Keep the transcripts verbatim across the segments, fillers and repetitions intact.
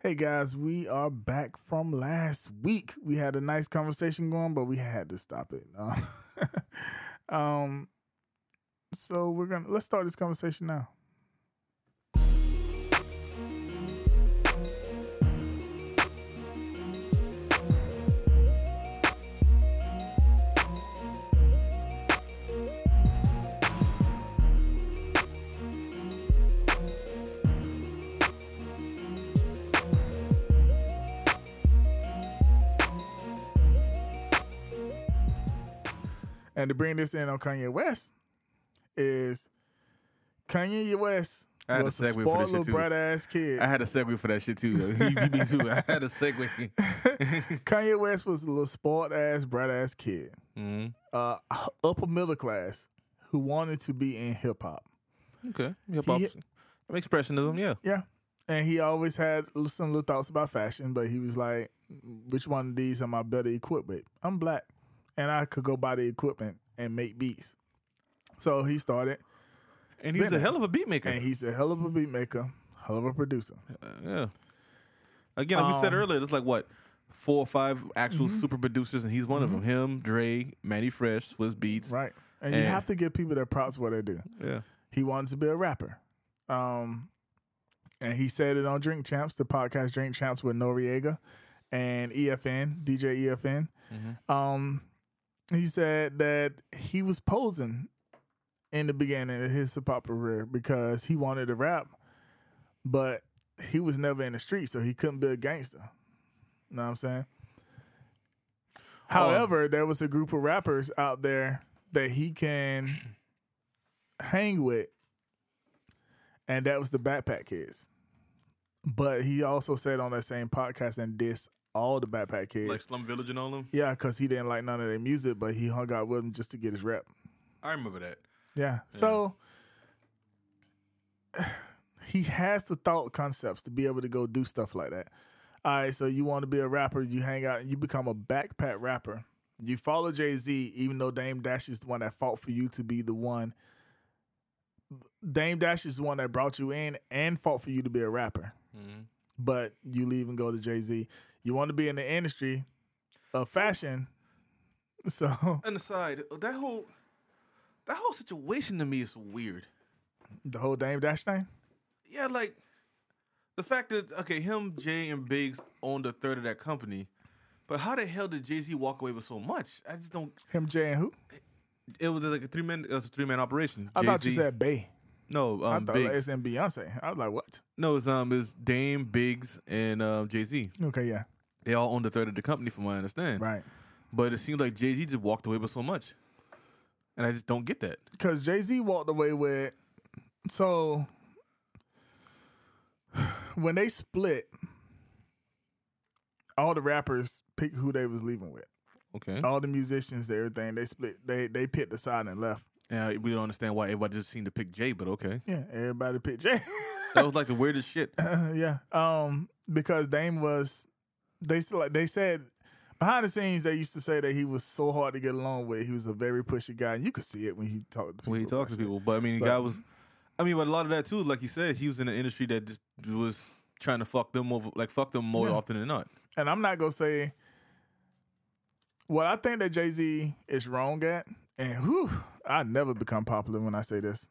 Hey guys, we are back from last week. We had a nice conversation going, but we had to stop it. Um, um so we're gonna let's start this conversation now. And to bring this in on Kanye West is Kanye West I had was a, a spoiled little brat ass kid. I had a segue for that shit too. Me too. I had a segue. Kanye West was a little spoiled ass brat ass kid, mm-hmm. uh, upper middle class, who wanted to be in hip hop. Okay, hip hop, expressionism, yeah, yeah. And he always had some little thoughts about fashion, but he was like, "Which one of these am I better equipped with? I'm black." And I could go buy the equipment and make beats. So he started. And he's a hell of a beat maker. And he's a hell of a beat maker. Hell of a producer. Uh, yeah. Again, like um, we said earlier, there's like, what, four or five actual mm-hmm. super producers, and he's one mm-hmm. of them. Him, Dre, Manny Fresh, Swiss Beats. Right. And, and you have to give people their props what they do. Yeah. He wanted to be a rapper. Um, and he said it on Drink Champs, the podcast Drink Champs with Noriega and E F N, D J E F N. Mm-hmm. Um... He said that he was posing in the beginning of his hip hop career because he wanted to rap, but he was never in the street, so he couldn't be a gangster. Know what I'm saying? Oh. However, there was a group of rappers out there that he can hang with, and that was the Backpack Kids. But he also said on that same podcast and this. All the Backpack Kids. Like Slum Village and all them? Yeah, because he didn't like none of their music, but he hung out with them just to get his rap. I remember that. Yeah. yeah. So, he has the thought concepts to be able to go do stuff like that. All right, so you want to be a rapper, you hang out, and you become a backpack rapper. You follow Jay-Z, even though Dame Dash is the one that fought for you to be the one. Dame Dash is the one that brought you in and fought for you to be a rapper. Mm-hmm. But you leave and go to Jay-Z. You want to be in the industry of fashion, so. And aside, that whole that whole situation to me is weird. The whole Dame Dash thing? Yeah, like, the fact that, okay, him, Jay, and Biggs owned a third of that company, but how the hell did Jay-Z walk away with so much? I just don't. Him, Jay, and who? It was like a three-man It was a three-man operation. I Jay-Z. Thought you said Bay. No, um, I thought Biggs. It was in Beyonce. I was like, what? No, it's um, it's Dame, Biggs, and uh, Jay-Z. Okay, yeah. They all owned a third of the company, from what I understand. Right. But it seems like Jay-Z just walked away with so much. And I just don't get that. Because Jay-Z walked away with... So, when they split, all the rappers picked who they was leaving with. Okay. All the musicians, everything, they split. They, they picked the side and left. Yeah, we don't understand why everybody just seemed to pick Jay, but okay. Yeah, everybody picked Jay. That was like the weirdest shit. Uh, yeah, um, because Dame was, they like they said behind the scenes they used to say that he was so hard to get along with. He was a very pushy guy, and you could see it when he talked to people. When he talked to people, but I mean, the guy was, I mean, but a lot of that too, like you said, he was in an industry that just was trying to fuck them over, like fuck them more yeah. often than not. And I'm not gonna say what I think that Jay-Z is wrong at. And whew, I never become popular when I say this.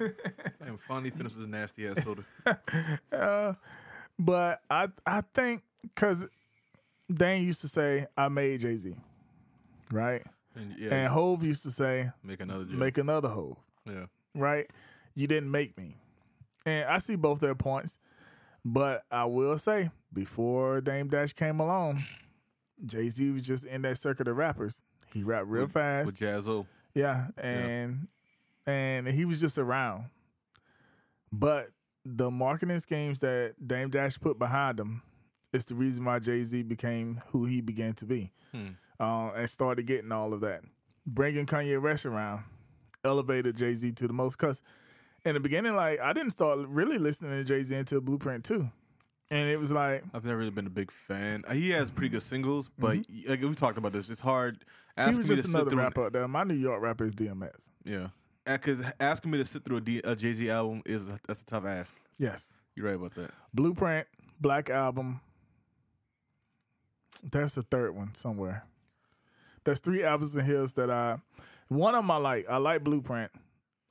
I'm finally finished with a nasty ass soda. uh, but I I think because Dane used to say, I made Jay-Z, right? And, yeah, and Hove used to say, make another Jay. Make another Hove. Yeah. Right? You didn't make me. And I see both their points. But I will say, before Dame Dash came along, Jay-Z was just in that circuit of rappers. He rapped real with, fast. With Jazzo. Yeah. And yeah. and he was just around. But the marketing schemes that Dame Dash put behind him is the reason why Jay-Z became who he began to be. Hmm. Uh, and started getting all of that. Bringing Kanye West around elevated Jay-Z to the most. Because in the beginning, like, I didn't start really listening to Jay-Z until Blueprint two. And it was like... I've never really been a big fan. He has pretty good singles, but mm-hmm. like we talked about this. It's hard. Asking he was just me to another rapper. An, my New York rapper is D M X. Yeah. Because asking me to sit through a, D, a Jay-Z album, is a, that's a tough ask. Yes. You're right about that. Blueprint, Black Album. That's the third one somewhere. There's three albums in his that I... One of them I like. I like Blueprint.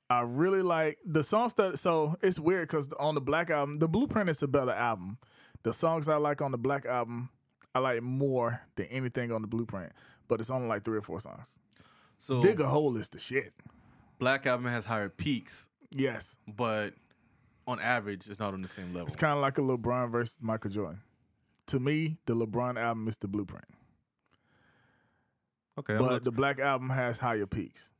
I really like... The songs that... So, it's weird because on the Black Album... The Blueprint is a better album. The songs I like on the Black Album, I like more than anything on the Blueprint. But it's only like three or four songs. So Dig a Hole is the shit. Black Album has higher peaks. Yes. But... On average, it's not on the same level. It's kind of like a LeBron versus Michael Jordan. To me, the LeBron album is the Blueprint. Okay, but the Black Album has higher peaks.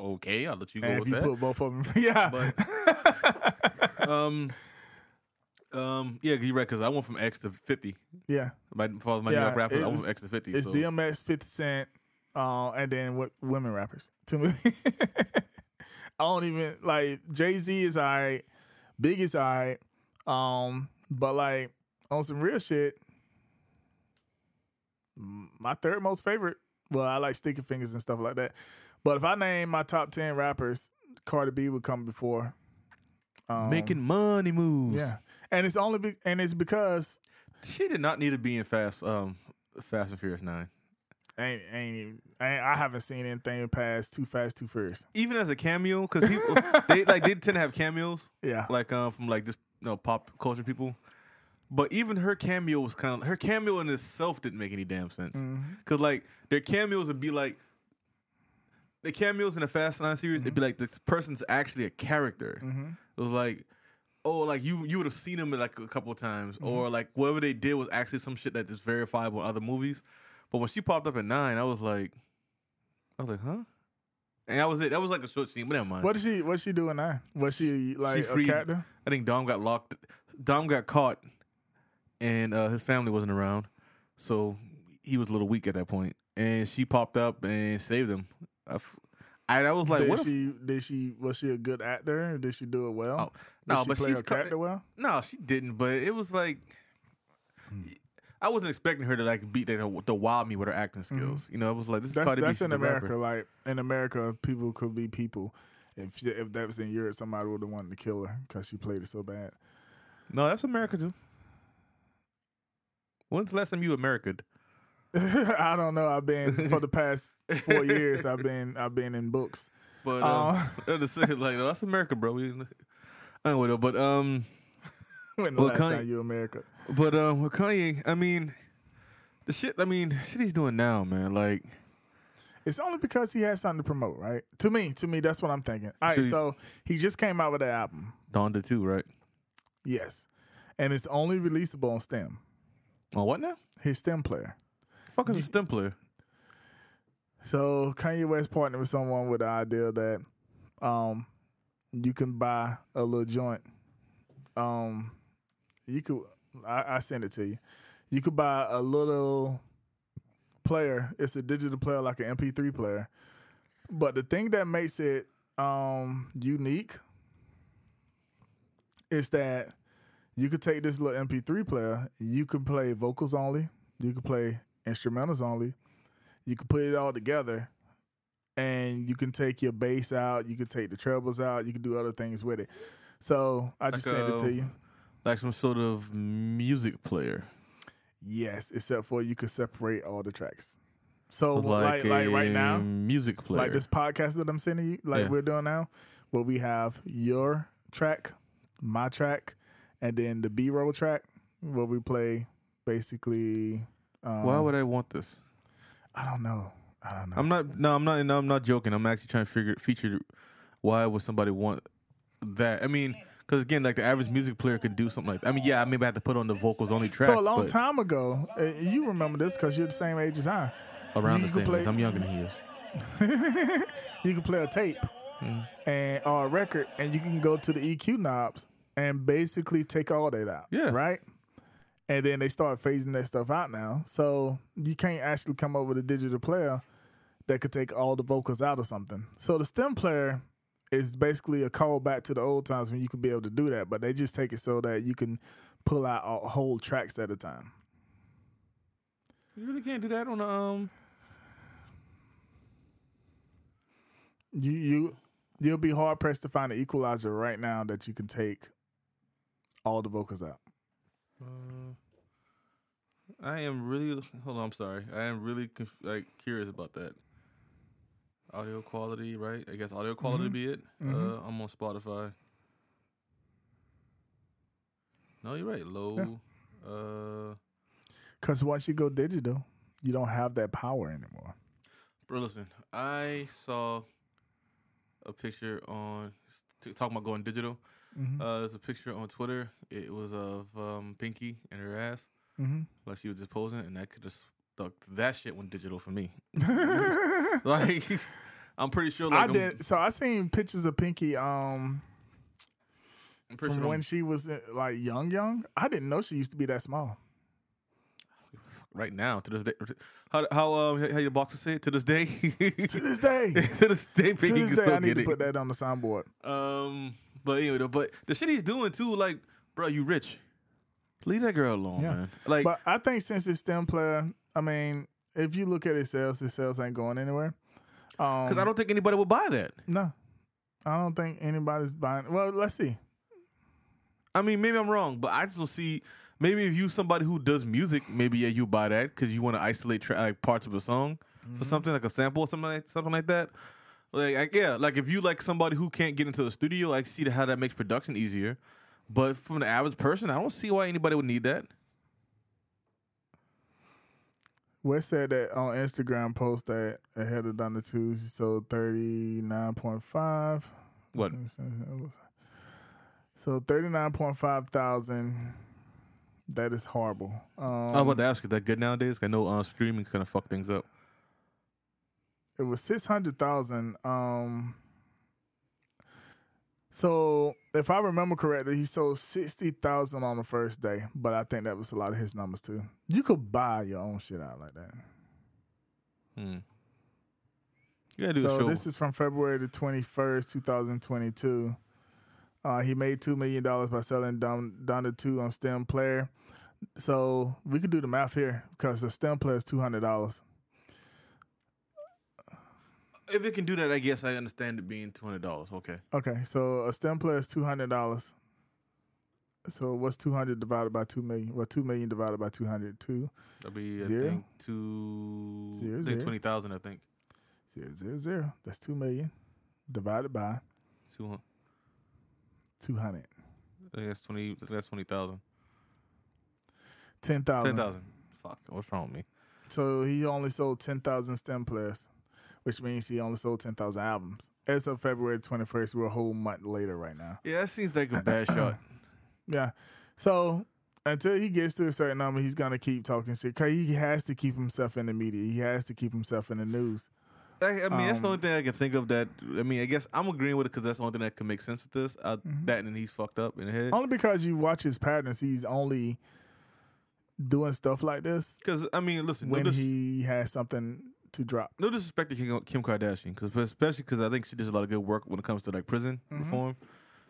Okay, I'll let you go and with that. If you that. Put both of them, yeah. But, um, um, yeah, you're right. Because I went from X to fifty. Yeah, my father, my yeah, New York rapper. Was, I went from X to fifty. It's so. D M X, fifty Cent, uh, and then w- women rappers. To me. I don't even, like, Jay-Z is all right. Biggs is all right. Um, but, like, on some real shit, my third most favorite, well, I like Sticky Fingers and stuff like that. But if I name my top ten rappers, Cardi B would come before. Um, Making money moves. Yeah. And it's only be- and it's because. She did not need to be in Fast um, Fast and Furious nine. Ain't, ain't even, ain't, I haven't seen anything past Too Fast, Too Furious. Even as a cameo, because they like they tend to have cameos, yeah, like um, from like just you know pop culture people. But even her cameo was kind of her cameo in itself didn't make any damn sense. Because mm-hmm. like their cameos would be like the cameos in the Fast and Furious series. Mm-hmm. It'd be like this person's actually a character. Mm-hmm. It was like oh, like you you would have seen them like a couple of times, mm-hmm. or like whatever they did was actually some shit that is verifiable in other movies. But when she popped up at nine, I was like, I was like, huh? And that was it. That was like a short scene, but never mind. What did she, what she do at nine? Was she like she freed, a character? I think Dom got locked. Dom got caught, and uh, his family wasn't around. So he was a little weak at that point. And she popped up and saved him. I, I, I was like, did what? She, if, did she, was she a good actor? Did she do it well? Oh, no, did but she play she's her character well? No, she didn't. But it was like... Hmm. I wasn't expecting her to like beat the, the wild me with her acting skills. Mm-hmm. You know, I was like, this is Cardi B. That's in America. Rapper. Like in America, people could be people. If she, if that was in Europe, somebody would have wanted to kill her because she played it so bad. No, that's America too. When's the last time you America'd? I don't know. I've been for the past four years. I've been I've been in books, but um, um, like that's America, bro. We anyway though, but um. When the well, last Kanye, time you America. But um, with Kanye, I mean, the shit. I mean, shit he's doing now, man. Like, it's only because he has something to promote, right? To me, to me, that's what I'm thinking. All right, so he just came out with an album, Donda two, right? Yes, and it's only releasable on Stem. On what now? His Stem Player. The fuck is a Stem Player? So Kanye West partnered with someone with the idea that um, you can buy a little joint. Um. You could, I, I send it to you. You could buy a little player. It's a digital player, like an M P three player. But the thing that makes it um, unique is that you could take this little M P three player. You can play vocals only. You can play instrumentals only. You can put it all together, and you can take your bass out. You can take the trebles out. You can do other things with it. So I just okay. sent it to you. Like some sort of music player. Yes, except for you could separate all the tracks. So like, like, like right now, music player. Like this podcast that I'm sending you, like yeah. we're doing now, where we have your track, my track, and then the B-roll track, where we play basically. Um, Why would I want this? I don't know. I don't know. I'm not. No, I'm not. No, I'm not joking. I'm actually trying to figure feature. Why would somebody want that? I mean. Because, again, like, the average music player could do something like that. I mean, yeah, I maybe have to put on the vocals only track. So, a long but time ago, uh, you remember this because you're the same age as I. Around you the same age. I'm younger than he is. You can play a tape mm. and or a record, and you can go to the E Q knobs and basically take all that out. Yeah. Right? And then they start phasing that stuff out now. So, you can't actually come up with a digital player that could take all the vocals out or something. So, the Stem Player... It's basically a callback to the old times when you could be able to do that, but they just take it so that you can pull out all, whole tracks at a time. You really can't do that on um. You you you'll be hard pressed to find an equalizer right now that you can take all the vocals out. Uh, I am really hold on. I'm sorry. I am really conf- like curious about that. Audio quality, right? I guess audio quality mm-hmm. be it. Mm-hmm. Uh, I'm on Spotify. No, you're right. Low. Yeah. Uh, because once you go digital, you don't have that power anymore. Bro, listen. I saw a picture on talking about going digital. Mm-hmm. Uh, there's a picture on Twitter. It was of um, Pinky and her ass. Mm-hmm. Like she was just posing, and that could have stuck. That shit went digital for me. Like, I'm pretty sure. Like, I I'm, did. So I seen pictures of Pinky um, from sure when I'm, she was like young, young. I didn't know she used to be that small. Right now, to this day, how how um, how your boxer say it? To this day, to this day, to this day, Pinky to this can day, still I need get to it. Put that on the soundboard. Um, but anyway, the, but the shit he's doing too, like, bro, you rich. Leave that girl alone, yeah. man. Like, but I think since it's Stem Player, I mean, if you look at his sales, his sales ain't going anywhere. Because um, I don't think anybody would buy that. No. I don't think anybody's buying. Well, let's see. I mean, maybe I'm wrong, but I just don't see. Maybe if you somebody who does music, maybe yeah, you buy that because you want to isolate tra- like parts of a song mm-hmm. for something, like a sample or something like, something like that. Like, like, yeah, like if you like somebody who can't get into the studio, I see how that makes production easier. But from the average person, I don't see why anybody would need that. Wes said that on Instagram post that ahead of Donda two, she sold thirty-nine point five. What? So thirty-nine point five thousand. That is horrible. Um, I was about to ask, is that good nowadays? I know uh, streaming kind of fuck things up. It was six hundred thousand. Um... So, if I remember correctly, he sold sixty thousand on the first day, but I think that was a lot of his numbers, too. You could buy your own shit out like that. Hmm. You gotta do so a show. This is from February the twenty-first, two thousand twenty-two. Uh, he made two million dollars by selling Donda two on Stem Player. So, we could do the math here, because the Stem Player is two hundred dollars. If it can do that, I guess I understand it being two hundred dollars. Okay. Okay. So a Stem Player is two hundred dollars. So what's two hundred divided by two million? Well, two million divided by two hundred. Two. That'd be, zero. I think, two, zero, I think zero. twenty thousand, I think. Zero, zero, zero. That's two million divided by two hundred. two hundred. I think that's twenty. That's twenty thousand. ten thousand. ten thousand. Fuck. What's wrong with me? So he only sold ten thousand Stem Players, which means he only sold ten thousand albums. As of February twenty-first, we're a whole month later right now. Yeah, that seems like a bad shot. Yeah. So, until he gets to a certain number, he's going to keep talking shit. Because he has to keep himself in the media. He has to keep himself in the news. I, I mean, um, that's the only thing I can think of that, I mean, I guess I'm agreeing with it because that's the only thing that can make sense with this. I, mm-hmm. That and he's fucked up in the head. Only because you watch his patterns, he's only doing stuff like this. Because, I mean, listen. When no, this- he has something to drop. No disrespect to Kim Kardashian, cause, especially because I think she does a lot of good work when it comes to like prison mm-hmm. reform.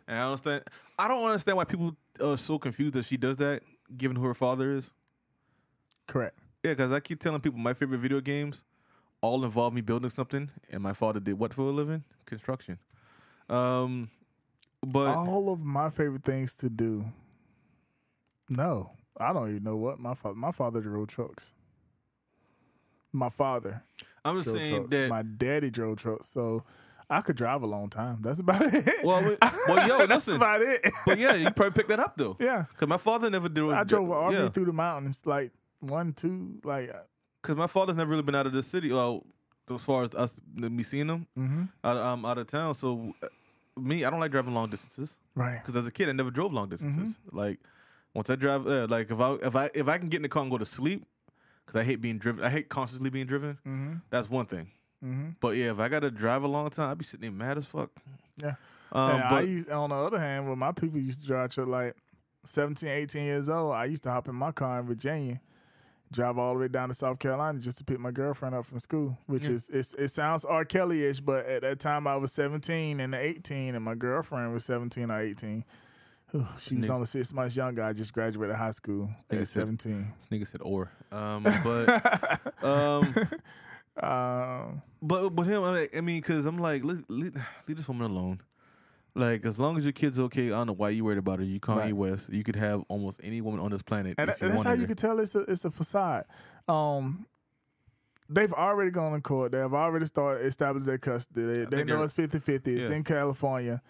And I understand. I don't understand why people are so confused that she does that, given who her father is. Correct. Yeah, because I keep telling people my favorite video games all involve me building something, and my father did what for a living? Construction. Um, but all of my favorite things to do. No, I don't even know what my father. My father drove trucks. My father. I'm just saying trucks. That my daddy drove trucks, so I could drive a long time. That's about it. Well, we, well yo, listen. That's about it. But yeah, you probably picked that up though. Yeah, because my father never did. I drove an R V yeah. through the mountains, like one, two, like. Because my father's never really been out of the city, well, as far as us me seeing him, mm-hmm. out, um, out of town. So me, I don't like driving long distances, right? Because as a kid, I never drove long distances. Mm-hmm. Like once I drive, uh, like if I if I if I can get in the car and go to sleep. Because I hate being driven. I hate constantly being driven. Mm-hmm. That's one thing. Mm-hmm. But, yeah, if I got to drive a long time, I'd be sitting there mad as fuck. Yeah. Um, but I used, on the other hand, when my people used to drive to, like, seventeen, eighteen years old, I used to hop in my car in Virginia, drive all the way down to South Carolina just to pick my girlfriend up from school, which yeah. is, it's, it sounds R. Kelly-ish, but at that time I was seventeen and eighteen, and my girlfriend was seventeen or eighteen. She was only six months younger. I just graduated high school at seventeen. This nigga said or. Um, but, um, um, but but him, I mean, because I'm like, leave, leave this woman alone. Like, as long as your kid's okay, I don't know why you worried about it. You Kanye right. West, you could have almost any woman on this planet. And if that, you that's how her. You can tell it's a, it's a facade. Um, they've already gone to court. They've already started established their custody. They, they know it's fifty-fifty. Yeah. It's in California.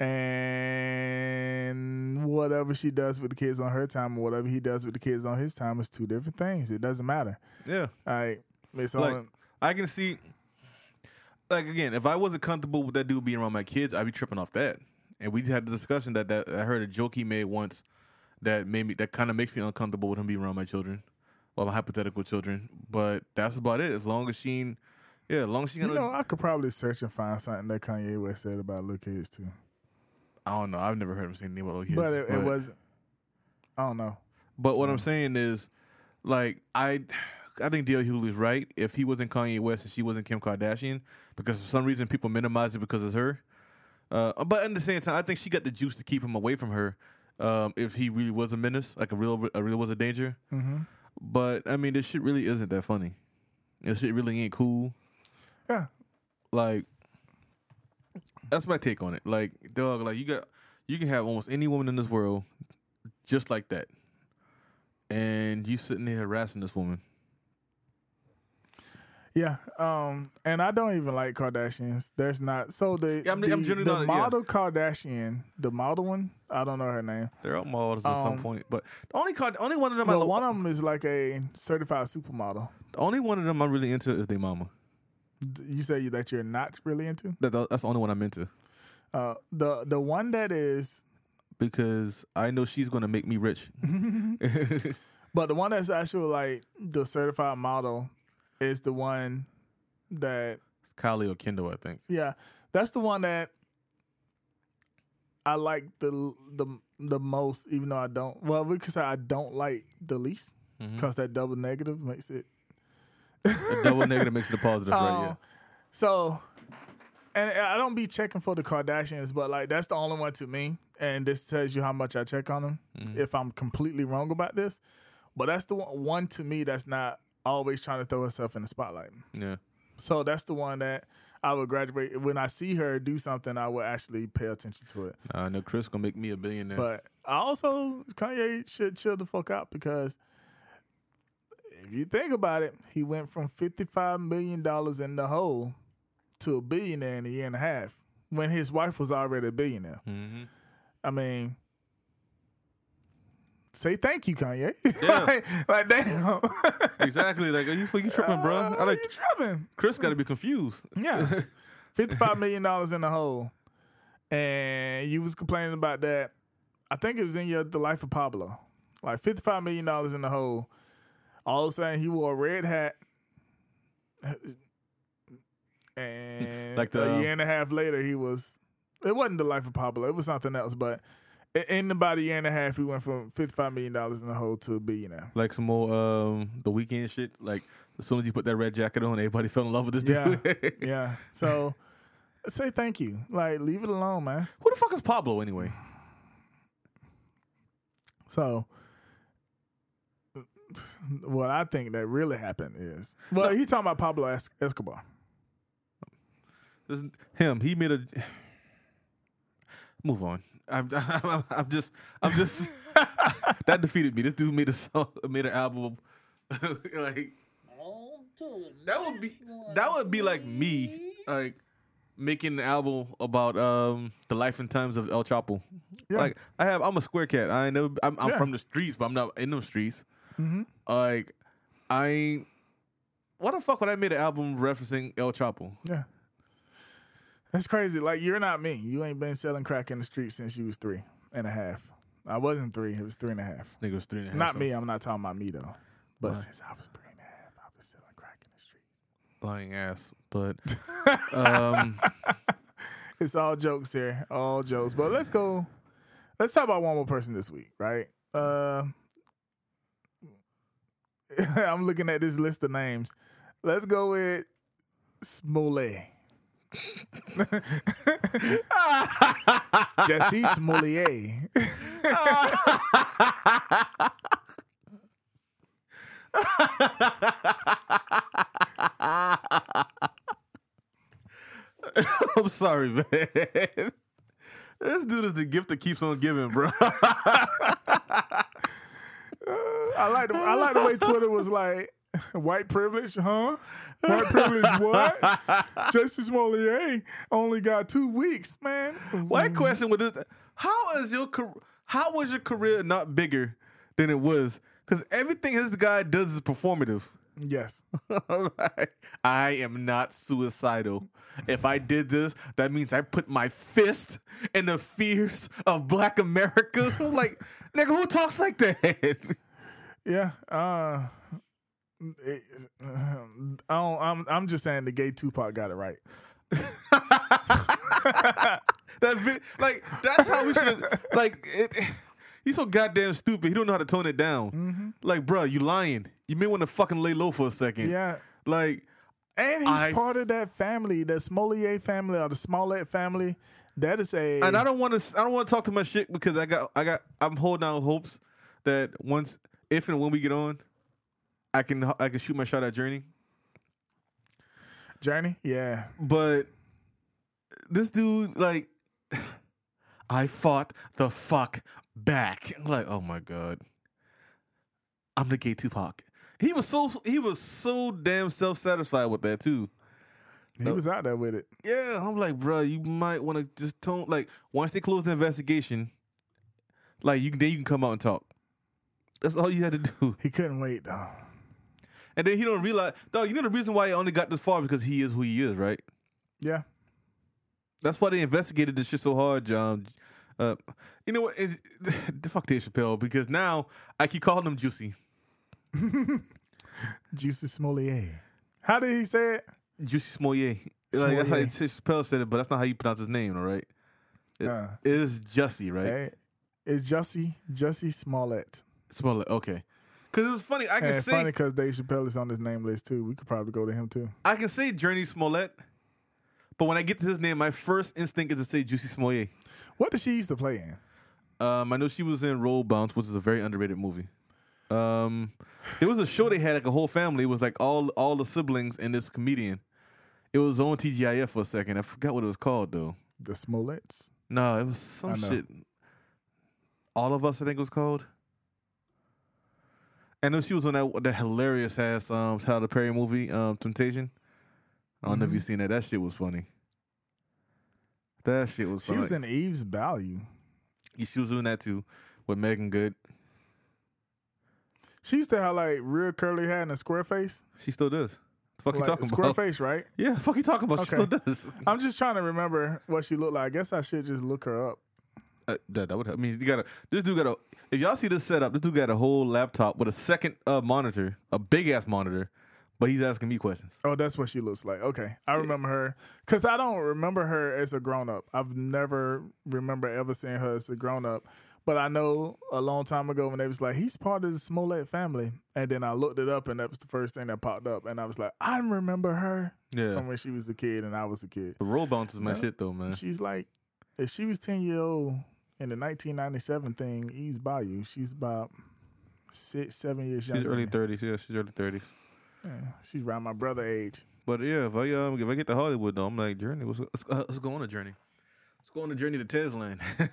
And whatever she does with the kids on her time or whatever he does with the kids on his time is two different things. It doesn't matter. Yeah. All right. It's like, only... I can see... Like, again, if I wasn't comfortable with that dude being around my kids, I'd be tripping off that. And we had the discussion that, that I heard a joke he made once that made me that kind of makes me uncomfortable with him being around my children, well, my hypothetical children. But that's about it. As long as she, yeah, as long as she, you know, I could probably search and find something that Kanye West said about little kids too. I don't know. I've never heard him say anything about little kids. But it, but it was, I don't know. But what I'm saying is, like, I. I think D L Hughley's right. If he wasn't Kanye West and she wasn't Kim Kardashian, because for some reason people minimize it because it's her. Uh, but at the same time, I think she got the juice to keep him away from her. Um, if he really was a menace, like a real, a real was a danger. Mm-hmm. But I mean, this shit really isn't that funny. This shit really ain't cool. Yeah, like that's my take on it. Like, dog, like you got, you can have almost any woman in this world, just like that, and you sitting there harassing this woman. Yeah, um, and I don't even like Kardashians. There's not so the yeah, I'm, the, I'm the not, model yeah. Kardashian, the model one. I don't know her name. They're all models um, at some point, but the only card, only one of them. Well, I lo- one of them is like a certified supermodel. The only one of them I'm really into is their mama. You say that you're not really into? That, that's the only one I'm into. Uh, the the one that is because I know she's gonna make me rich. But the one that's actually like the certified model. Is the one that Kylie or Kendall, I think. Yeah, that's the one that I like the the the most, even though I don't. Well, we could say I don't like the least because mm-hmm. that double negative makes it. The double negative makes it a positive, um, right? Yeah. So, and I don't be checking for the Kardashians, but like that's the only one to me, and this tells you how much I check on them. Mm-hmm. If I'm completely wrong about this, but that's the one, one to me that's not. Always trying to throw herself in the spotlight. Yeah. So that's the one that I would graduate. When I see her do something, I will actually pay attention to it. I uh, know Chris gonna make me a billionaire. But I also, Kanye should chill the fuck out because if you think about it, he went from fifty-five million dollars in the hole to a billionaire in a year and a half when his wife was already a billionaire. Mm-hmm. I mean... Say thank you, Kanye. Yeah. like, like, damn. Exactly. Like, are you fucking tripping, bro? Uh, I like, you tripping. Chris got to be confused. Yeah. fifty-five million dollars in the hole. And you was complaining about that. I think it was in your The Life of Pablo. Like, fifty-five million dollars in the hole. All of a sudden, he wore a red hat. And like the, a year and a half later, he was... It wasn't The Life of Pablo. It was something else, but... In about a year and a half, we went from fifty-five million dollars in the hole to a billionaire. Like some more um, The Weeknd shit. Like, as soon as you put that red jacket on, everybody fell in love with this yeah. dude. Yeah. So, say thank you. Like, leave it alone, man. Who the fuck is Pablo, anyway? So, what I think that really happened is... Well, no. He talking about Pablo es- Escobar. Him. He made a... Move on. I'm, I'm, I'm just, I'm just. That defeated me. This dude made a song, made an album. Like that would be, that would be like me, like making an album about um the life and times of El Chapo. Yeah. Like I have, I'm a square cat. I ain't never, I'm, I'm yeah. from the streets, but I'm not in them streets. Mm-hmm. Like I ain't. Why the fuck would I made an album referencing El Chapo? Yeah. That's crazy. Like, you're not me. You ain't been selling crack in the street since you was three and a half. I wasn't three. It was three and a half. This nigga was three and a half. Not so. Me. I'm not talking about me, though. But lying. Since I was three and a half, I was selling crack in the street. Lying ass. But um, it's all jokes here. All jokes. But let's go. Let's talk about one more person this week, right? Uh, I'm looking at this list of names. Let's go with Smollett. Jussie Smollett. I'm sorry, man. This dude is the gift that keeps on giving, bro. I like the I like the way Twitter was like, white privilege, huh? White privilege, what? Jussie Smollett only got two weeks, man. White question with this: How is your how was your career not bigger than it was? Because everything this guy does is performative. Yes. Like, I am not suicidal. If I did this, that means I put my fist in the fears of Black America. I'm like, nigga, who talks like that? Yeah. Uh, it, um, I don't, I'm I'm just saying the gay Tupac got it right. That, like, that's how we should. Like, it, he's so goddamn stupid. He don't know how to tone it down. Mm-hmm. Like, bro, you lying. You may want to fucking lay low for a second. Yeah. Like, and he's I, part of that family, that Smollett family or the Smollett family. That is a. And I don't want to. I don't want to talk too much shit because I got. I got. I'm holding out hopes that once, if and when we get on, I can. I can shoot my shot at Journey. Journey, yeah. But this dude, like, I fought the fuck back. I'm like, oh my god, I'm the gay Tupac. He was so. He was so damn self satisfied with that too. He was out there with it. Yeah, I'm like, bro, you might want to just tone. Like, once they close the investigation, like, you then you can come out and talk. That's all you had to do. He couldn't wait, though. And then he don't realize, dog. You know the reason why he only got this far because he is who he is, right? Yeah. That's why they investigated this shit so hard, John. Uh, you know what? It, fuck Dave Chappelle, because now I keep calling him Juicy. Jussie Smollett. How did he say it? Jussie Smollett. Like, that's how it, Chappelle said it, but that's not how you pronounce his name, all right? It, uh, it is Jussie, right? Hey, it's Jussie, Jussie Smollett. Smollett, okay. Because it was funny. I can and it's say, funny because Dave Chappelle is on this name list, too. We could probably go to him, too. I can say Journey Smollett, but when I get to his name, my first instinct is to say Jussie Smollett. What did she used to play in? Um, I know she was in Roll Bounce, which is a very underrated movie. Um, There was a show they had, like, a whole family. It was, like, all, all the siblings and this comedian. It was on T G I F for a second. I forgot what it was called, though. The Smolletts? No, it was some shit. All of Us, I think it was called. I know she was on that, that hilarious-ass um, Tyler Perry movie, um, Temptation. I don't mm-hmm. know if you've seen that. That shit was funny. That shit was funny. She was in Eve's Bayou. Yeah, she was doing that, too, with Megan Good. She used to have, like, real curly hair and a square face. She still does. Fuck like, you talking square about? Square face, right? Yeah, fuck you talking about? Okay. She still does. I'm just trying to remember what she looked like. I guess I should just look her up. Uh, that, that would help. I mean, you gotta. This dude got a. If y'all see this setup, this dude got a whole laptop with a second uh, monitor, a big ass monitor, but he's asking me questions. Oh, that's what she looks like. Okay, I remember yeah. her because I don't remember her as a grown up. I've never remember ever seeing her as a grown up. But I know a long time ago when they was like, he's part of the Smollett family. And then I looked it up, and that was the first thing that popped up. And I was like, I remember her yeah. from when she was a kid and I was a kid. The Roll Bounce is my yeah. shit, though, man. She's like, if she was ten years old in the nineteen ninety-seven thing, Eve's Bayou, she's about six, seven years she's younger. She's early thirties. Yeah, she's early thirties. Yeah, she's around my brother age. But, yeah, if I, um, if I get to Hollywood, though, I'm like, Journey, what's, let's, uh, let's go on a journey. Going to Journey to Tesla. Oh,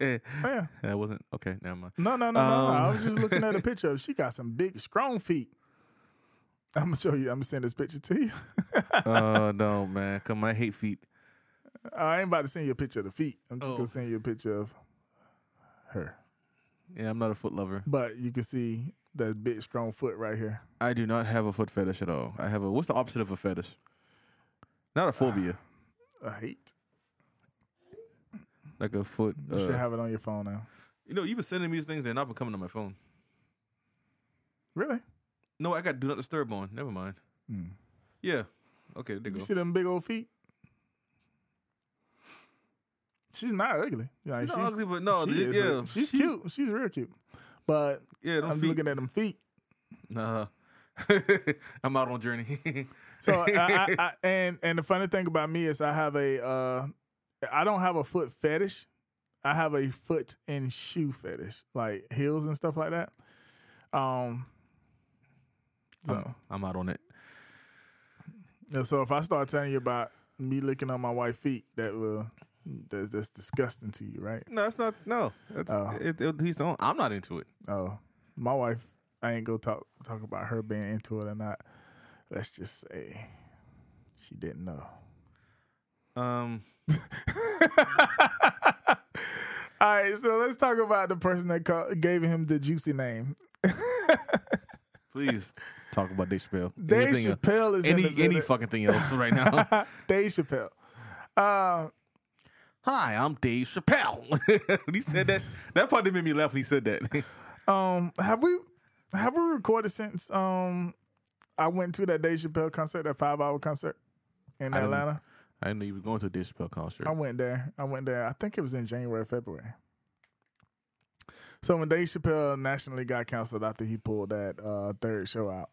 yeah. That wasn't okay. Never mind. No, no, no, um, no, no. I was just looking at a picture. She got some big, strong feet. I'm gonna show you. I'm gonna send this picture to you. Oh uh, no, man! Come on, I hate feet. I ain't about to send you a picture of the feet. I'm just oh. gonna send you a picture of her. Yeah, I'm not a foot lover, but you can see that big, strong foot right here. I do not have a foot fetish at all. I have a. What's the opposite of a fetish? Not a phobia. Uh, a hate. Like a foot. Uh, you should have it on your phone now. You know, you've been sending me these things. They're not been coming on my phone. Really? No, I got Do Not Disturb on. Never mind. Mm. Yeah. Okay, there you go. You see them big old feet? She's not ugly. Like, she's not ugly, but no. She is, yeah. Like, she's she, cute. She's real cute. But yeah, I'm feet. looking at them feet. Nah. I'm out on Journey. So, I, I, I, and, and the funny thing about me is I have a... Uh, I don't have a foot fetish. I have a foot and shoe fetish, like heels and stuff like that. Um, so I'm, I'm out on it. And so if I start telling you about me licking on my wife's feet, that will that's, that's disgusting to you, right? No, it's not. No, that's, oh. it, it, he's on. I'm not into it. Oh, my wife. I ain't gonna talk talk about her being into it or not. Let's just say she didn't know. Um. All right, so let's talk about the person that called, gave him the juicy name. Please talk about Dave Chappelle. Dave Anything Chappelle else. is any in the any fucking thing else right now. Dave Chappelle. Uh, Hi, I'm Dave Chappelle. When he said that, that part that made me laugh when he said that. um, have we have we recorded since um I went to that Dave Chappelle concert, that five hour concert in I Atlanta? I didn't know you were going to a Dave Chappelle concert. I went there. I went there. I think it was in January, February. So when Dave Chappelle nationally got canceled after he pulled that uh, third show out,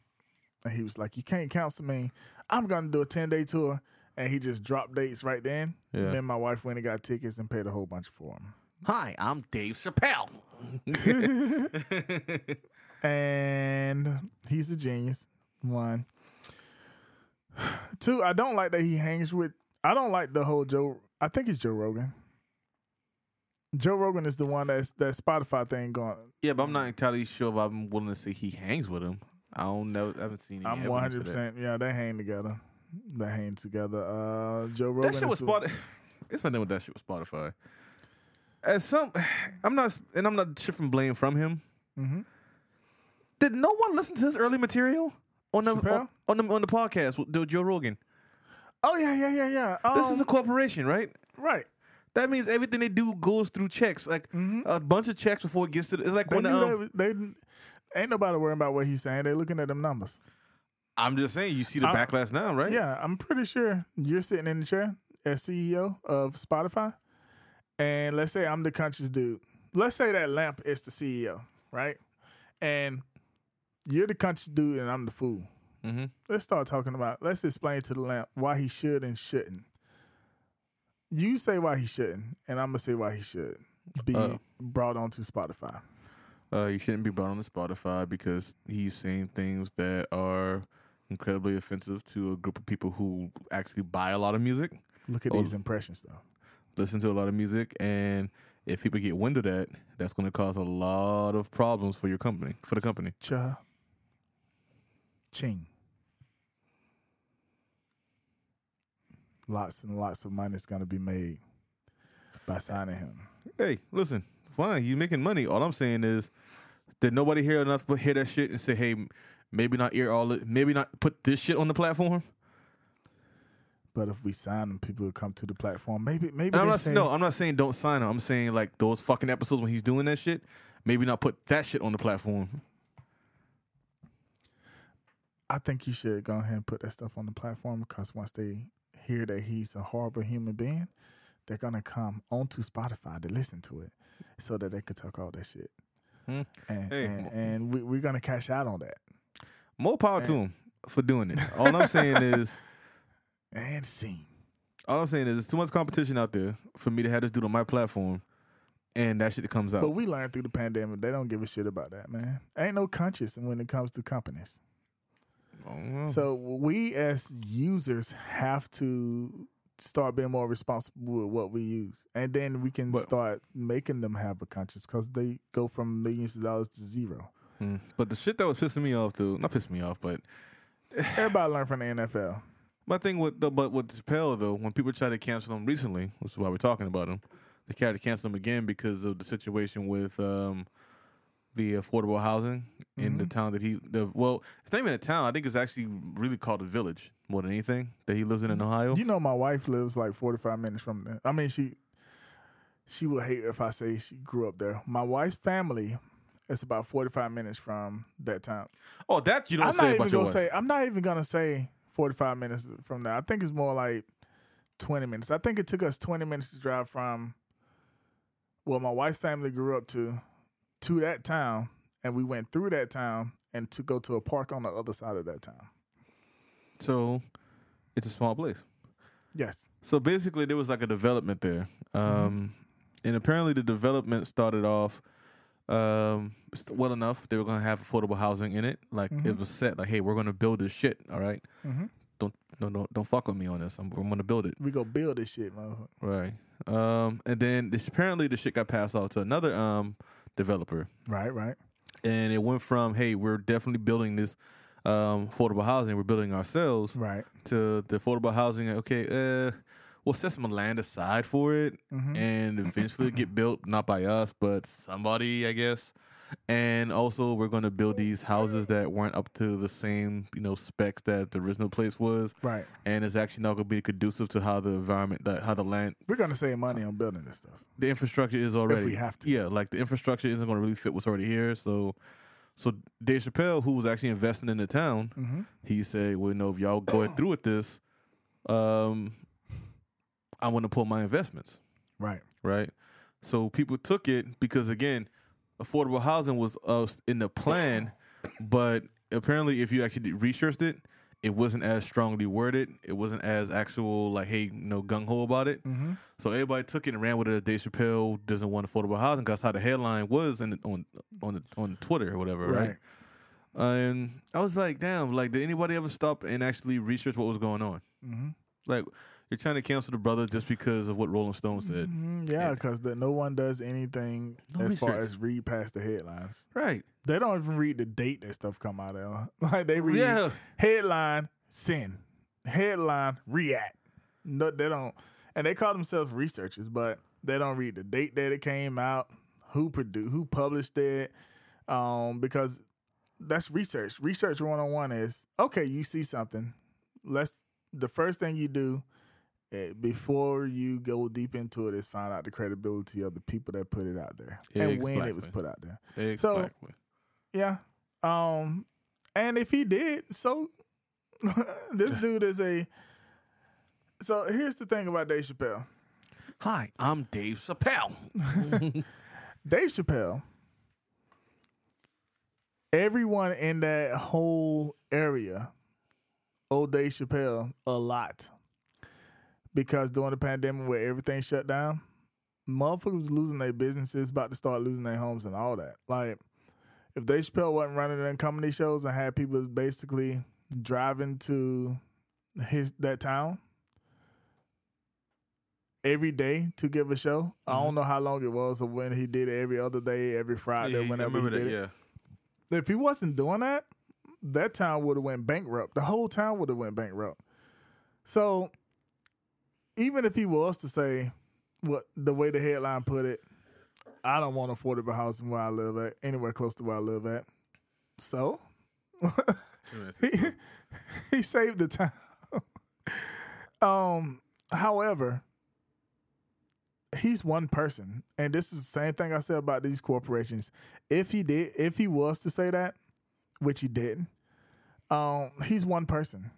and he was like, "You can't cancel me. I'm going to do a ten-day tour." And he just dropped dates right then. Yeah. And then my wife went and got tickets and paid a whole bunch for him. Hi, I'm Dave Chappelle. And he's a genius. One. Two, I don't like that he hangs with... I don't like the whole Joe... I think it's Joe Rogan. Joe Rogan is the one that's that Spotify thing going. Yeah, but I'm not entirely sure if I'm willing to say he hangs with him. I don't know. I haven't seen him. I'm one hundred percent. Yeah, they hang together. They hang together. Uh, Joe Rogan... That shit was Spotify. It's my thing with that shit with Spotify. As some... I'm not... And I'm not shifting blame from him. Mm-hmm. Did no one listen to his early material? On the, on, on the on the podcast with Joe Rogan. Oh, yeah, yeah, yeah, yeah. Um, this is a corporation, right? Right. That means everything they do goes through checks. Like, mm-hmm. a bunch of checks before it gets to... The, it's like they when the... Um, they, they, ain't nobody worrying about what he's saying. They're looking at them numbers. I'm just saying, you see the I'm, backlash now, right? Yeah, I'm pretty sure you're sitting in the chair as C E O of Spotify. And let's say I'm the conscious dude. Let's say that Lamp is the C E O, right? And... You're the conscious dude and I'm the fool. Mm-hmm. Let's start talking about, let's explain to the Lamp why he should and shouldn't. You say why he shouldn't, and I'm going to say why he should be uh, brought onto Spotify. Uh, you shouldn't be brought onto Spotify because he's saying things that are incredibly offensive to a group of people who actually buy a lot of music. Look at these impressions, though. Listen to a lot of music, and... If people get wind of that, that's going to cause a lot of problems for your company, for the company. Cha. Ching. Lots and lots of money is going to be made by signing him. Hey, listen, fine, you're making money. All I'm saying is, did nobody hear enough but hear that shit and say, hey, maybe not ear all it, maybe not put this shit on the platform? But if we sign them, people will come to the platform. Maybe, maybe. I'm not, saying, no, I'm not saying don't sign him. I'm saying like those fucking episodes when he's doing that shit. Maybe not put that shit on the platform. I think you should go ahead and put that stuff on the platform because once they hear that he's a horrible human being, they're gonna come onto Spotify to listen to it, so that they could talk all that shit. Hmm. And hey, and, and we, we're gonna cash out on that. More power and, to him for doing it. All I'm saying is. And scene. All I'm saying is, there's too much competition out there for me to have this dude on my platform, and that shit that comes out. But we learned through the pandemic, they don't give a shit about that, man. Ain't no conscience when it comes to companies. Mm-hmm. So we as users have to start being more responsible with what we use, and then we can but, start making them have a conscience because they go from millions of dollars to zero. But the shit that was pissing me off, dude, not pissing me off, but everybody learned from the N F L. My thing with the, but with Chappelle though, when people tried to cancel him recently, which is why we're talking about him, they tried to cancel him again because of the situation with um, the affordable housing in mm-hmm. the town that he. The, well, it's not even a town. I think it's actually really called a village more than anything that he lives in in Ohio. You know, my wife lives like forty-five minutes from there. I mean, she she will hate if I say she grew up there. My wife's family. It's about forty-five minutes from that town. Oh, that you don't I'm say not about even your gonna wife. Say. I'm not even gonna say. forty-five minutes from now. I think it's more like twenty minutes. I think it took us twenty minutes to drive from well, my wife's family grew up to to that town, and we went through that town and to go to a park on the other side of that town. So it's a small place. Yes. So basically there was like a development there. Um, mm-hmm. And apparently the development started off um, well enough. They were going to have affordable housing in it. Like, mm-hmm. it was set. Like, hey, we're going to build this shit, all right? Mm-hmm. don't don't don't, don't fuck with me on this. I'm, I'm gonna build it. We gonna build this shit, man. Right. Um, and then this, apparently the shit got passed off to another um developer. Right. Right. And it went from, hey, we're definitely building this um, affordable housing, we're building ourselves, right, to the affordable housing. Okay, uh, we'll set some land aside for it, mm-hmm. and eventually get built, not by us, but somebody, I guess. And also, we're going to build these houses that weren't up to the same, you know, specs that the original place was. Right. And it's actually not going to be conducive to how the environment, that how the land. We're going to save money on building this stuff. The infrastructure is already. If we have to. Yeah, like the infrastructure isn't going to really fit what's already here. So, so Dave Chappelle, who was actually investing in the town, mm-hmm. he said, "Well, you know, if y'all go through with this, um, I want to pull my investments." Right. Right. So people took it because, again, affordable housing was uh, in the plan, but apparently if you actually researched it, it wasn't as strongly worded. It wasn't as actual, like, hey, you know, gung-ho about it. Mm-hmm. So everybody took it and ran with it as Dave Chappelle doesn't want affordable housing. That's how the headline was in, on on on Twitter or whatever, right? right? And I was like, damn, like, did anybody ever stop and actually research what was going on? Mm-hmm. Like, you're trying to cancel the brother just because of what Rolling Stone said. Mm-hmm, yeah, because no one does anything no as research. far as read past the headlines. Right. They don't even read the date that stuff come out of. Like, they read yeah. headline, sin. Headline, react. No, they don't. And they call themselves researchers, but they don't read the date that it came out, who produced, who published it, um, because that's research. Research one oh one is, okay, you see something. Let's the first thing you do It, before you go deep into it, is find out the credibility of the people that put it out there and exactly. when it was put out there. Exactly. So, yeah. Um, and if he did, so this dude is a. So here's the thing about Dave Chappelle. Hi, I'm Dave Chappelle. Dave Chappelle. Everyone in that whole area owed Dave Chappelle a lot. Because during the pandemic, where everything shut down, motherfuckers was losing their businesses, about to start losing their homes and all that. Like, if Dave Chappelle wasn't running in comedy shows and had people basically driving to his that town every day to give a show, mm-hmm. I don't know how long it was or when he did it, every other day, every Friday, yeah, whenever he did that, it. Yeah. If he wasn't doing that, that town would have went bankrupt. The whole town would have went bankrupt. So, even if he was to say what the way the headline put it, I don't want affordable housing where I live at, anywhere close to where I live at. So he, he saved the town. um, however, he's one person, and this is the same thing I said about these corporations. If he did, if he was to say that, which he didn't, um, he's one person.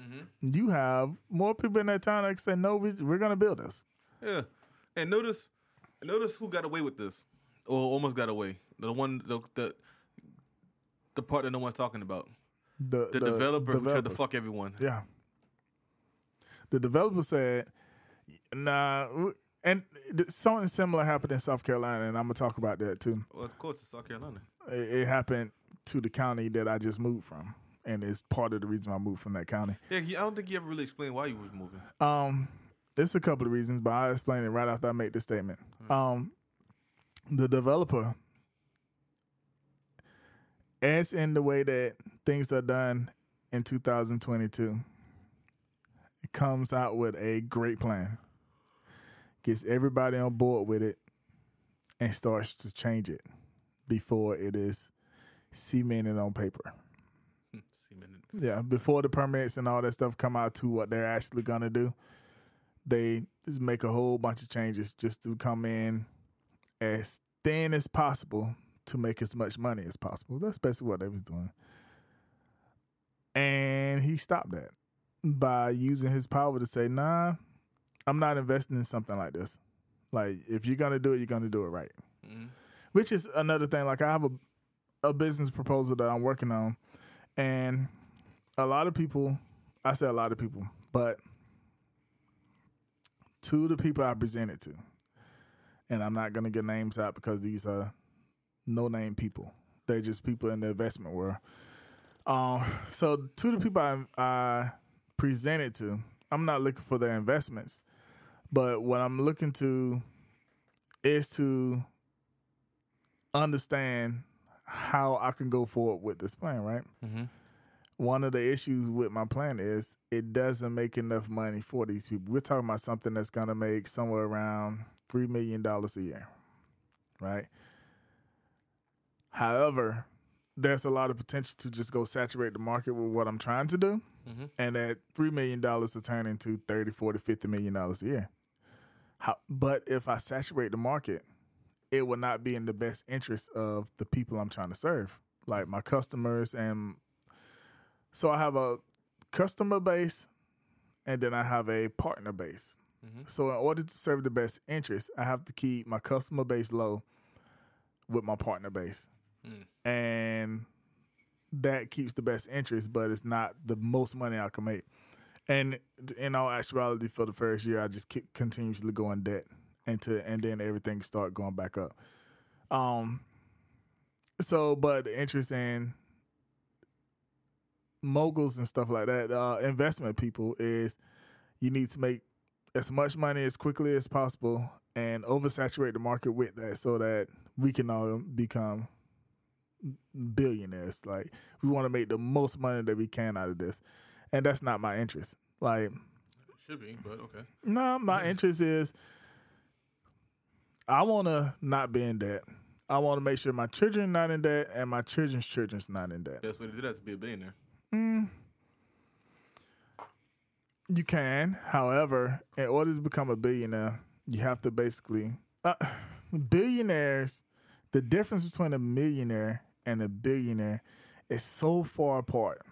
Mm-hmm. You have more people in that town that say, no, we, we're going to build this. Yeah. And notice notice who got away with this, or almost got away. The one, the the, the part that no one's talking about. The, the, the developer who tried to fuck everyone. Yeah. The developer said, nah. And something similar happened in South Carolina, and I'm going to talk about that too. Well, of course, it's South Carolina. It, it happened to the county that I just moved from. And it's part of the reason I moved from that county. Yeah, I don't think you ever really explained why you was moving. Um, it's a couple of reasons, but I'll explain it right after I make this statement. Mm-hmm. Um, the developer, as in the way that things are done in two thousand twenty-two, it comes out with a great plan, gets everybody on board with it, and starts to change it before it is cemented on paper. Yeah, before the permits and all that stuff come out to what they're actually going to do, they just make a whole bunch of changes just to come in as thin as possible to make as much money as possible. That's basically what they was doing. And he stopped that by using his power to say, nah, I'm not investing in something like this. Like, if you're going to do it, you're going to do it right. Mm-hmm. Which is another thing. Like, I have a, a business proposal that I'm working on. And a lot of people, I say a lot of people, but to the people I presented to, and I'm not going to get names out because these are no-name people. They're just people in the investment world. Um, so to the people I, I presented to. I'm not looking for their investments, but what I'm looking to is to understand how I can go forward with this plan, right? Mm-hmm. One of the issues with my plan is it doesn't make enough money for these people. We're talking about something that's going to make somewhere around three million dollars a year, right? However, there's a lot of potential to just go saturate the market with what I'm trying to do, mm-hmm. and that three million dollars to turn into thirty, forty, fifty million dollars a year. How, but if I saturate the market, it will not be in the best interest of the people I'm trying to serve, like my customers. And so I have a customer base, and then I have a partner base. Mm-hmm. So in order to serve the best interest, I have to keep my customer base low with my partner base. Mm. And that keeps the best interest, but it's not the most money I can make. And in all actuality, for the first year, I just keep continuously go in debt, and to, and then everything start going back up. Um. So, but the interest in moguls and stuff like that, uh, investment people, is you need to make as much money as quickly as possible and oversaturate the market with that, so that we can all become billionaires. Like, we want to make the most money that we can out of this, and that's not my interest. Like, it should be, but okay. No, nah, my yeah. interest is I want to not be in debt. I want to make sure my children are not in debt, and my children's children's not in debt. Best way to do that is to be a billionaire. Mm. You can, however, in order to become a billionaire, you have to basically uh, billionaires. The difference between a millionaire and a billionaire is so far apart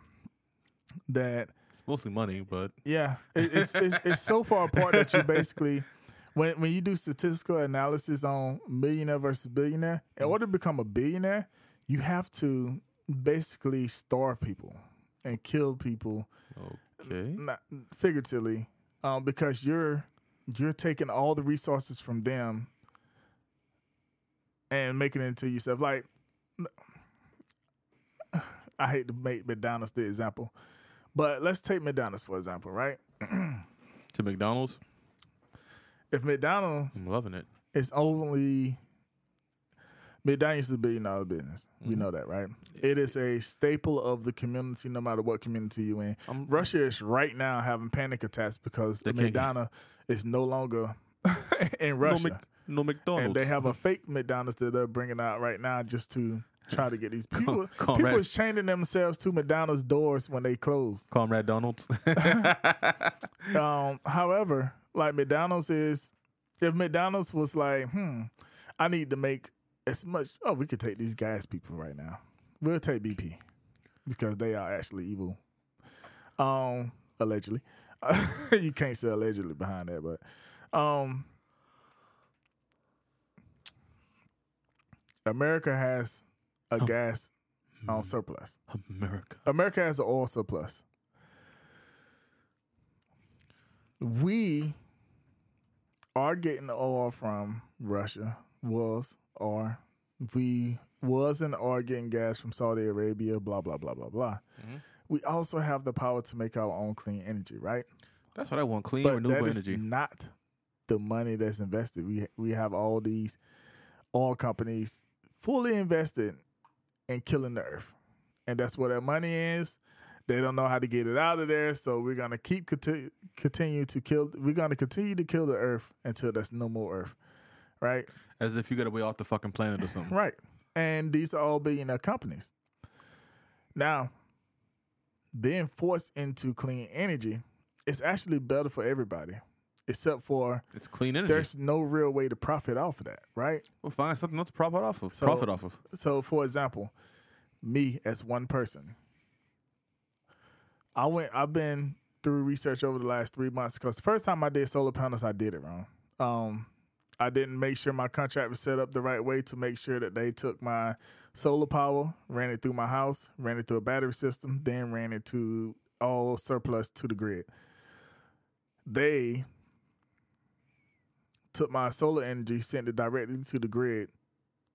that it's mostly money, but yeah, it, it's, it's it's so far apart that you basically, when when you do statistical analysis on millionaire versus billionaire, in order to become a billionaire, you have to basically starve people and kill people, okay, not, figuratively, um, because you're you're taking all the resources from them and making it into yourself. Like, I hate to make McDonald's the example, but let's take McDonald's for example, right? To McDonald's? If McDonald's... I'm loving it. It's only... McDonald's is a billion-dollar business. Mm-hmm. We know that, right? It is a staple of the community, no matter what community you're in. I'm, Russia is right now having panic attacks because the McDonald's is no longer in Russia. No, Mc- No McDonald's. And they have a fake McDonald's that they're bringing out right now just to try to get these people. Con- people is chaining themselves to McDonald's doors when they close. Comrade Donald's. um, however, like McDonald's is, if McDonald's was like, hmm, I need to make as much. Oh, we could take these gas people right now. We'll take B P because they are actually evil. Um, allegedly. You can't say allegedly behind that, but. Um, America has a oh. gas um, surplus. America. America has an oil surplus. We are getting the oil from Russia. Was, or we was and are getting gas from Saudi Arabia, blah, blah, blah, blah, blah. Mm-hmm. We also have the power to make our own clean energy, right? That's what I want, clean but renewable that energy. But not the money that's invested. We We have all these oil companies fully invested in killing the earth. And that's where that money is. They don't know how to get it out of there. So we're going to keep continu- continue to kill. We're going to continue to kill the earth until there's no more earth. Right. As if you got away off the fucking planet or something. Right. And these are all billionaire companies. Now, being forced into clean energy is actually better for everybody. Except for it's clean energy. There's no real way to profit off of that, right? Well, find something else to profit off of. So, profit off of. So, for example, me as one person, I went. I've been through research over the last three months because the first time I did solar panels, I did it wrong. Um, I didn't make sure my contract was set up the right way to make sure that they took my solar power, ran it through my house, ran it through a battery system, then ran it to all surplus to the grid. They took my solar energy, sent it directly to the grid,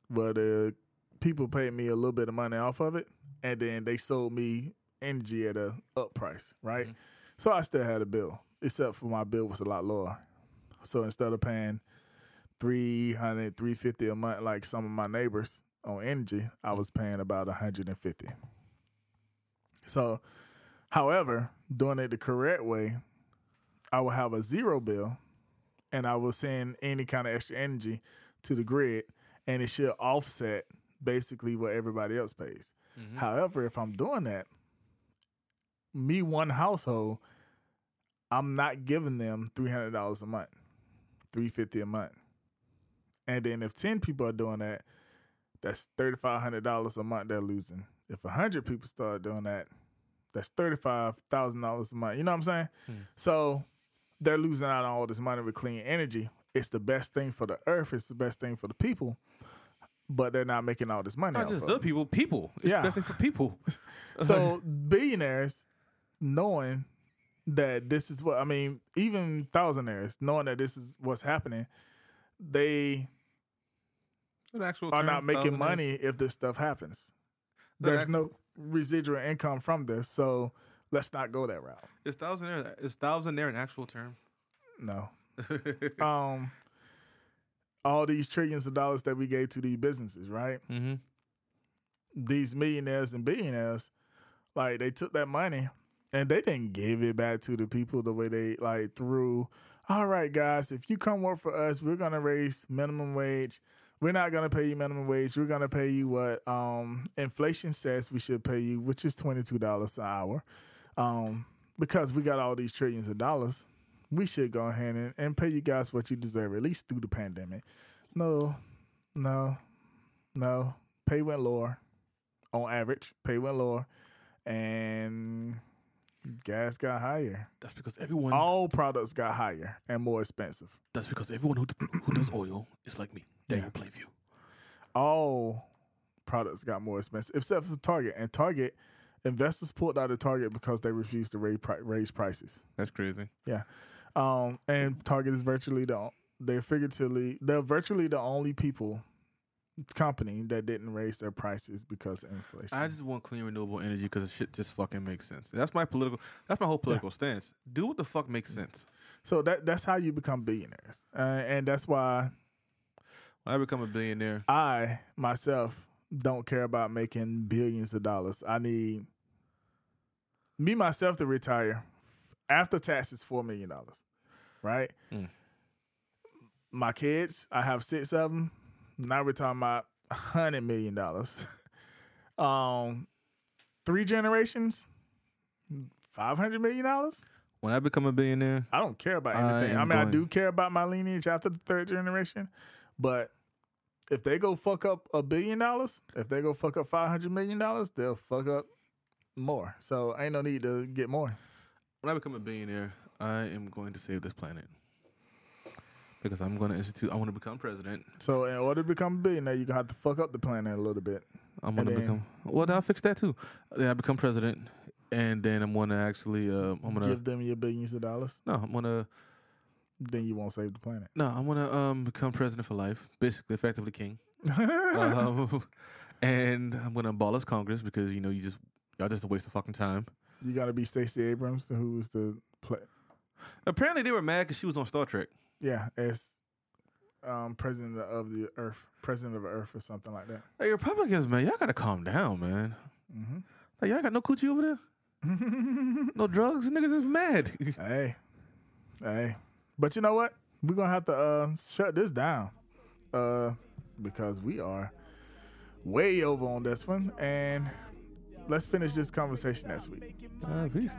where the people paid me a little bit of money off of it, and then they sold me energy at a up price, right? Mm-hmm. So I still had a bill, except for my bill was a lot lower. So instead of paying three hundred, three fifty a month like some of my neighbors on energy, I was paying about one hundred fifty. So, however, doing it the correct way, I will have a zero bill, and I will send any kind of extra energy to the grid, and it should offset basically what everybody else pays. Mm-hmm. However, if I'm doing that, me one household, I'm not giving them three hundred dollars a month, three hundred fifty dollars a month. And then if ten people are doing that, that's three thousand five hundred dollars a month they're losing. If one hundred people start doing that, that's thirty-five thousand dollars a month. You know what I'm saying? Hmm. So they're losing out on all this money with clean energy. It's the best thing for the earth. It's the best thing for the people. But they're not making all this money. Not just the people. People. It's yeah. the best thing for people. So billionaires knowing that this is what, I mean, even thousandaires knowing that this is what's happening, they an actual are term, not making money if this stuff happens. The There's act- no residual income from this, so let's not go that route. Is thousandaire, is thousandaire an actual term? No. um, all these trillions of dollars that we gave to these businesses, right? Mm-hmm. These millionaires and billionaires, like, they took that money and they didn't give it back to the people the way they, like, threw, all right, guys, if you come work for us, we're going to raise minimum wage. We're not going to pay you minimum wage. We're going to pay you what um, inflation says we should pay you, which is twenty-two dollars an hour. Um, because we got all these trillions of dollars, we should go ahead and, and pay you guys what you deserve, at least through the pandemic. No, no, no. Pay went lower on average. Pay went lower. And gas got higher. That's because everyone... All products got higher and more expensive. That's because everyone who, who does oil is like me. They yeah. play view. All products got more expensive, except for Target. And Target, investors pulled out of Target because they refused to raise, raise prices. That's crazy. Yeah. Um, and Target is virtually the... They're figuratively... They're virtually the only people, company, that didn't raise their prices because of inflation. I just want clean, renewable energy because shit just fucking makes sense. That's my political... That's my whole political yeah. stance. Do what the fuck makes sense. So that that's how you become billionaires. Uh, and that's why... I become a billionaire. I, myself, don't care about making billions of dollars. I need me, myself, to retire after taxes, four million dollars, right? Mm. My kids, I have six of them. Now we're talking about one hundred million dollars. um, three generations, five hundred million dollars. When I become a billionaire, I don't care about anything. I, I mean, going. I do care about my lineage after the third generation, but if they go fuck up a billion dollars, if they go fuck up five hundred million dollars, they'll fuck up more. So ain't no need to get more. When I become a billionaire, I am going to save this planet. Because I'm going to institute, I want to become president. So in order to become a billionaire, you're going to have to fuck up the planet a little bit. I'm going to become, well, I'll fix that too. Then I become president, and then I'm going to actually, uh, I'm going to. Give them your billions of dollars? No, I'm going to. Then you won't save the planet. No, I want to um, become president for life, basically, effectively king. um, and I'm going to abolish Congress because, you know, you just, y'all just a waste of fucking time. You got to be Stacey Abrams, who was the play. Apparently, they were mad because she was on Star Trek. Yeah, as um, president of the Earth, president of Earth or something like that. Hey, Republicans, man, y'all got to calm down, man. Mm-hmm. Like, y'all got no coochie over there? No drugs? Niggas is mad. Hey. Hey. But you know what? We're going to have to uh, shut this down uh, because we are way over on this one. And let's finish this conversation next week. All right, peace.